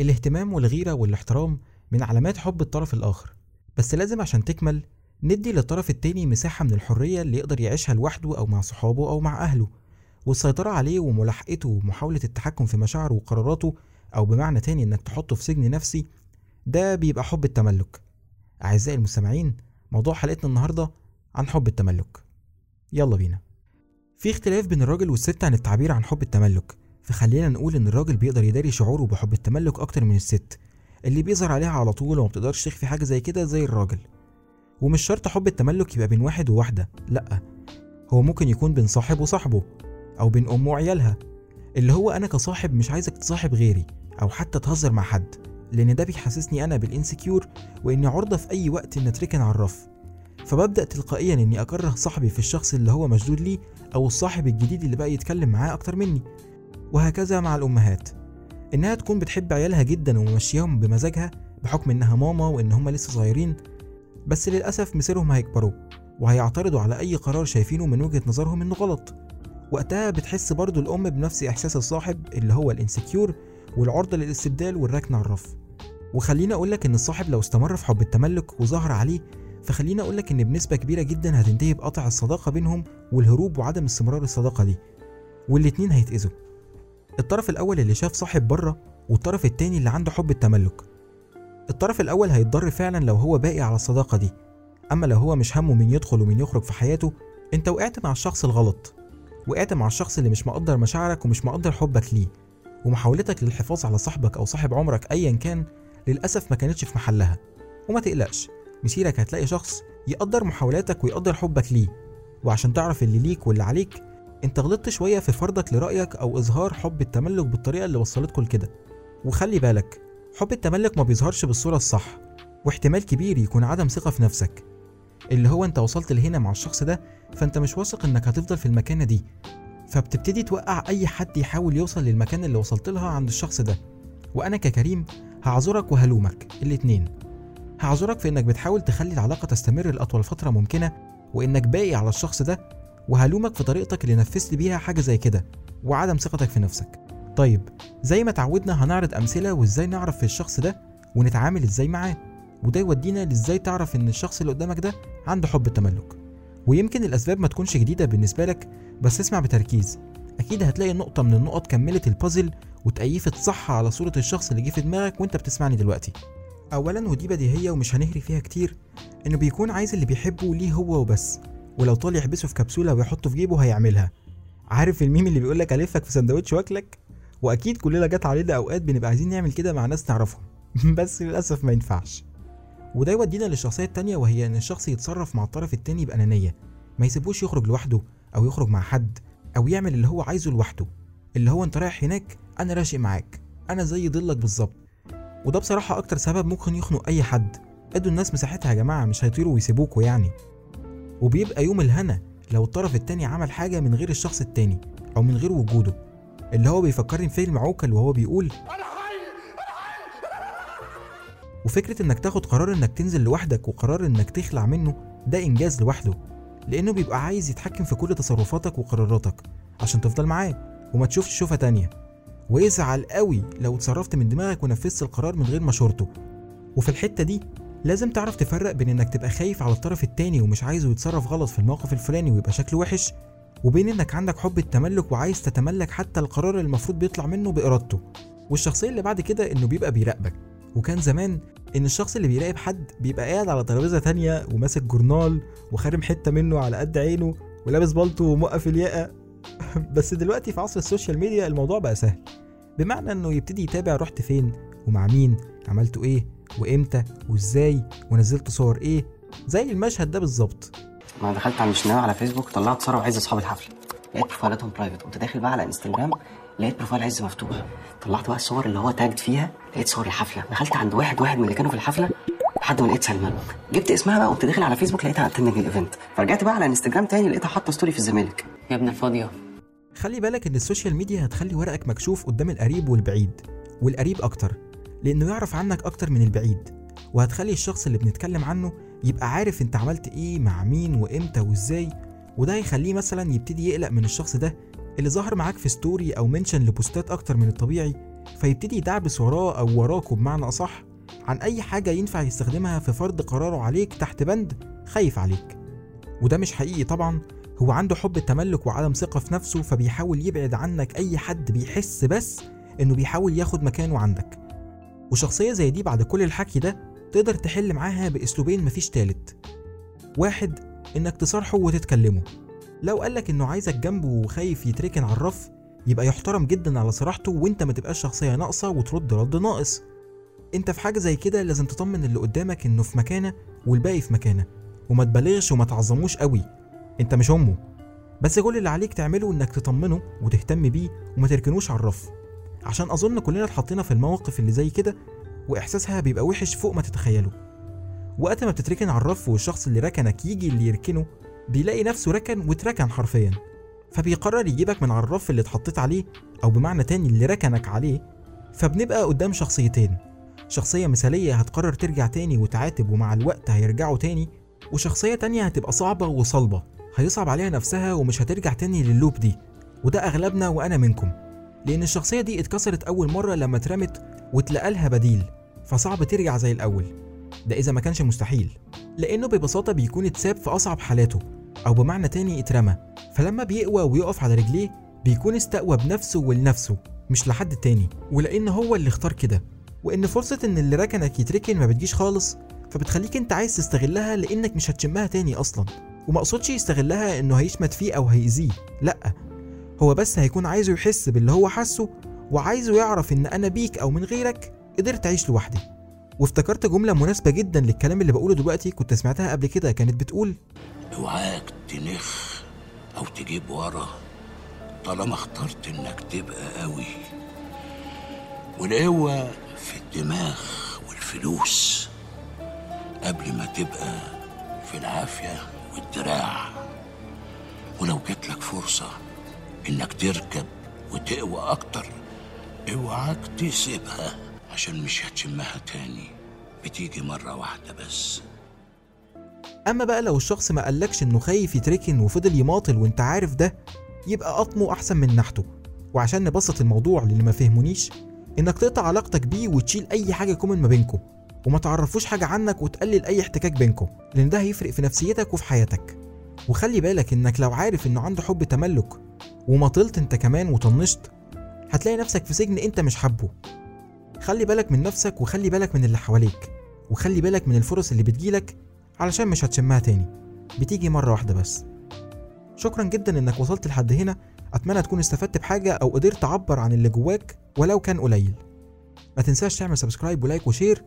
الاهتمام والغيرة والاحترام من علامات حب الطرف الآخر، بس لازم عشان تكمل ندي للطرف التاني مساحة من الحرية اللي يقدر يعيشها لوحده أو مع صحابه أو مع أهله، والسيطرة عليه وملاحقته ومحاولة التحكم في مشاعره وقراراته، أو بمعنى تاني إنك تحطه في سجن نفسي، ده بيبقى حب التملك. أعزائي المستمعين، موضوع حلقتنا النهاردة عن حب التملك. يلا بينا. في اختلاف بين الراجل والست عن التعبير عن حب التملك، فخلينا نقول إن الراجل بيقدر يداري شعوره بحب التملك أكتر من الست اللي بيظهر عليها على طول وما بتقدرش تخفي حاجة زي كده زي الراجل. ومش شرط حب التملك يبقى بين واحد وواحدة، لأ، هو ممكن يكون بين صاحب وصاحبه، أو بين أم وعيالها، اللي هو أنا كصاحب مش عايزك تصاحب غيري أو حتى تهزر مع حد، لأن ده بيحسسني أنا بالإنسكيور وإني عرضة في أي وقت إن أتركن على الرف، فببدأ تلقائيا إني أكره صاحبي في الشخص اللي هو مشدود ليه أو الصاحب الجديد اللي بقى يتكلم معاه أكتر مني. وهكذا مع الأمهات، إنها تكون بتحب عيالها جدا وممشيهم بمزاجها بحكم إنها ماما وإن هما لسه صغيرين، بس للأسف مصيرهم هيكبروا وهيعترضوا على أي قرار شايفينه من وجهة نظرهم إنه غلط. وقتها بتحس برضو الأم بنفس إحساس الصاحب اللي هو الإنسكيور والعرضة للاستبدال والركن على الرف. وخلينا أقولك إن الصاحب لو استمر في حب التملك وظهر عليه، فخلينا أقولك إن بنسبة كبيرة جدا هتنتهي بقطع الصداقة بينهم والهروب وعدم استمرار الصداقة دي، والاتنين هيتأذوا، الطرف الأول اللي شاف صاحب بره والطرف التاني اللي عنده حب التملك. الطرف الأول هيتضر فعلا لو هو باقي على الصداقة دي، أما لو هو مش همه مين يدخل ومين يخرج في حياته، أنت وقعت مع الشخص الغلط، وقعت مع الشخص اللي مش مقدر مشاعرك ومش مقدر حبك ليه، ومحاولتك للحفاظ على صاحبك أو صاحب عمرك أيا كان للأسف ما كانتش في محلها. وما تقلقش، مسيرك هتلاقي شخص يقدر محاولاتك ويقدر حبك ليه، وعشان تعرف اللي ليك واللي عليك، أنت غلطت شوية في فرضك لرأيك أو إظهار حب التملك بالطريقة اللي وصلتكوا لكده. وخلي بالك، حب التملك ما بيظهرش بالصورة الصح، واحتمال كبير يكون عدم ثقة في نفسك، اللي هو انت وصلت لهنا مع الشخص ده فانت مش واثق انك هتفضل في المكانة دي، فبتبتدي توقع اي حد يحاول يوصل للمكان اللي وصلت لها عند الشخص ده. وانا ككريم هعذرك وهلومك الاتنين، هعذرك في انك بتحاول تخلي العلاقة تستمر لأطول فترة ممكنة وانك باقي على الشخص ده، وهلومك في طريقتك اللي نفذت بيها حاجة زي كده وعدم ثقتك في نفسك. طيب، زي ما تعودنا هنعرض أمثلة وإزاي نعرف في الشخص ده ونتعامل إزاي معاه، وده يودينا لإزاي تعرف إن الشخص اللي قدامك ده عنده حب التملك. ويمكن الأسباب ما تكونش جديدة بالنسبة لك، بس اسمع بتركيز، أكيد هتلاقي نقطة من النقط كملت البازل وتأيفت صح على صورة الشخص اللي جه في دماغك وإنت بتسمعني دلوقتي. أولاً، ودي بديهية ومش هنهري فيها كتير، إنه بيكون عايز اللي بيحبه ليه هو وبس، ولو طال يحبسه في كبسولة ويحطه في جيبه هيعملها. عارف الميم اللي بيقولك ألفك في سندوتش واكلك؟ واكيد كلنا جت علينا اوقات بنبقى عايزين نعمل كده مع ناس نعرفهم بس للاسف ما ينفعش. وده يودينا للشخصيه التانيه، وهي ان الشخص يتصرف مع الطرف التاني بانانيه، ما يسيبوش يخرج لوحده او يخرج مع حد او يعمل اللي هو عايزه لوحده، اللي هو انت رايح هناك انا راشق معاك، انا زي ضلك بالظبط. وده بصراحه اكتر سبب ممكن يخنق اي حد، ادوا الناس مساحتها يا جماعه، مش هيطيروا ويسيبوكوا يعني. وبيبقى يوم الهنا لو الطرف التاني عمل حاجه من غير الشخص التاني او من غير وجوده، اللي هو بيفكرني في فيلم عوكل وهو بيقول وفكرة انك تاخد قرار انك تنزل لوحدك وقرار انك تخلع منه، ده انجاز لوحده، لانه بيبقى عايز يتحكم في كل تصرفاتك وقراراتك عشان تفضل معاه وما تشوفش شوفة تانية، ويزعل قوي لو اتصرفت من دماغك ونفذت القرار من غير ما شورته. وفي الحتة دي لازم تعرف تفرق بين انك تبقى خايف على الطرف التاني ومش عايزه يتصرف غلط في الموقف الفلاني ويبقى شكله وحش، وبين انك عندك حب التملك وعايز تتملك حتى القرار اللي المفروض بيطلع منه بإرادته. والشخصية اللي بعد كده انه بيبقى بيراقبك، وكان زمان ان الشخص اللي بيراقب حد بيبقى قاعد على ترابيزة تانية وماسك جورنال وخارم حتة منه على قد عينه ولابس بالطو وموقف الياقة بس دلوقتي في عصر السوشيال ميديا الموضوع بقى سهل، بمعنى انه يبتدي يتابع رحت فين ومع مين، عملتوا ايه وامتى وازاي ونزلت صور ايه، زي المشهد ده بالظبط. ما دخلت على الشناوي على فيسبوك، طلعت صوره وعز اصحاب الحفله، لقيت بروفايلاتهم برايفت، قمت داخل بقى على انستجرام لقيت بروفايل عز مفتوح، طلعت بقى الصور اللي هو تاجد فيها، لقيت صور الحفله، دخلت عند واحد من اللي كانوا في الحفله لحد ما لقيت سلمى، جبت اسمها بقى وقمت داخل على فيسبوك لقيتها اتندنج الايفنت، فرجعت بقى على انستجرام تاني لقيتها حاطه ستوري في الزمالك. يا ابن الفاضيه، خلي بالك ان السوشيال ميديا هتخلي ورقك مكشوف قدام القريب والبعيد، والقريب اكتر لانه يعرف عنك اكتر من البعيد، وهتخلي الشخص اللي بنتكلم عنه يبقى عارف انت عملت ايه مع مين وامتى وازاي، وده هيخليه مثلا يبتدي يقلق من الشخص ده اللي ظهر معاك في ستوري او منشن لبوستات اكتر من الطبيعي، فيبتدي يدعبس وراه أو وراكوا بمعنى أصح عن أي حاجة ينفع يستخدمها في فرض قراره عليك تحت بند خايف عليك. وده مش حقيقي طبعا، هو عنده حب التملك وعدم ثقة في نفسه، فبيحاول يبعد عنك أي حد بيحس بس إنه بيحاول ياخد مكانه عندك. وشخصية زي دي بعد كل الحكي ده تقدر تحل معاها بأسلوبين مفيش تالت. واحد، إنك تصارحه وتتكلمه، لو قالك إنه عايزك جنبه وخايف يتركن على الرف يبقى يحترم جدا على صراحته، وإنت ما تبقاش شخصية ناقصة وترد رد ناقص. إنت في حاجة زي كده لازم تطمن اللي قدامك إنه في مكانه والباقي في مكانه، وما تبالغش وما تعظموش قوي، إنت مش أمه. بس كل اللي عليك تعمله إنك تطمنه وتهتم بيه وما تركنوش على الرف، عشان أظن كلنا اتحطينا في المواقف اللي زي كده وإحساسها بيبقى وحش فوق ما تتخيله. وقت ما بتتركن على الرف والشخص اللي ركنك يجي اللي يركنه بيلاقي نفسه ركن واتركن حرفيا، فبيقرر يجيبك من على الرف اللي اتحطيت عليه، أو بمعنى تاني اللي ركنك عليه. فبنبقى قدام شخصيتين، شخصية مثالية هتقرر ترجع تاني وتعاتب ومع الوقت هيرجعوا تاني، وشخصية تانية هتبقى صعبة وصلبة هيصعب عليها نفسها ومش هترجع تاني لللوب دي. وده أغلبنا وأنا منكم، لأن الشخصية دي اتكسرت أول مرة لما اترمت واتلقى لها بديل، فصعب ترجع زي الأول، ده إذا ما كانش مستحيل، لأنه ببساطة بيكون اتساب في أصعب حالاته، أو بمعنى تاني اترمى. فلما بيقوى ويقف على رجليه بيكون استقوى بنفسه ولنفسه مش لحد تاني، ولأن هو اللي اختار كده، وإن فرصة إن اللي ركنك يتركن ما بتجيش خالص، فبتخليك أنت عايز تستغلها لأنك مش هتشمها تاني أصلا. ومقصودش يستغلها إنه هيشمت فيه أو هيأذيه، لأ، هو بس هيكون عايزه يحس باللي هو حاسه، وعايزه يعرف إن أنا بيك أو من غيرك قدرت أعيش لوحدي. وافتكرت جملة مناسبة جدا للكلام اللي بقوله دلوقتي، كنت سمعتها قبل كده، كانت بتقول: اوعاك تنخ أو تجيب ورا طالما اخترت إنك تبقى قوي، والقوة في الدماغ والفلوس قبل ما تبقى في العافية والدراع. ولو جاتلك فرصة إنك تركب وتقوى أكتر اوعاك تسيبها، عشان مش هتشمها تاني، بتيجي مرة واحدة بس. أما بقى لو الشخص ما قالكش إنه خايف يتركن وفضل يماطل وإنت عارف ده، يبقى قطمه أحسن من نحته. وعشان نبسط الموضوع للي ما فهمونيش، إنك تقطع علاقتك بيه وتشيل أي حاجة كومن ما بينكم، وما تعرفوش حاجة عنك، وتقلل أي احتكاك بينكم، لأن ده هيفرق في نفسيتك وفي حياتك. وخلي بالك إنك لو عارف إنه عنده حب تملك وماطلت أنت كمان وطنشت، هتلاقي نفسك في سجن أنت مش حابه. خلي بالك من نفسك، وخلي بالك من اللي حواليك، وخلي بالك من الفرص اللي بتجيلك، علشان مش هتشمها تاني، بتيجي مرة واحدة بس. شكرا جدا إنك وصلت لحد هنا، أتمنى تكون استفدت بحاجة أو قدرت تعبر عن اللي جواك ولو كان قليل. ما تنساش تعمل سبسكرايب ولايك وشير.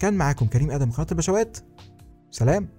كان معاكم كريم آدم، قناة البشوات. سلام.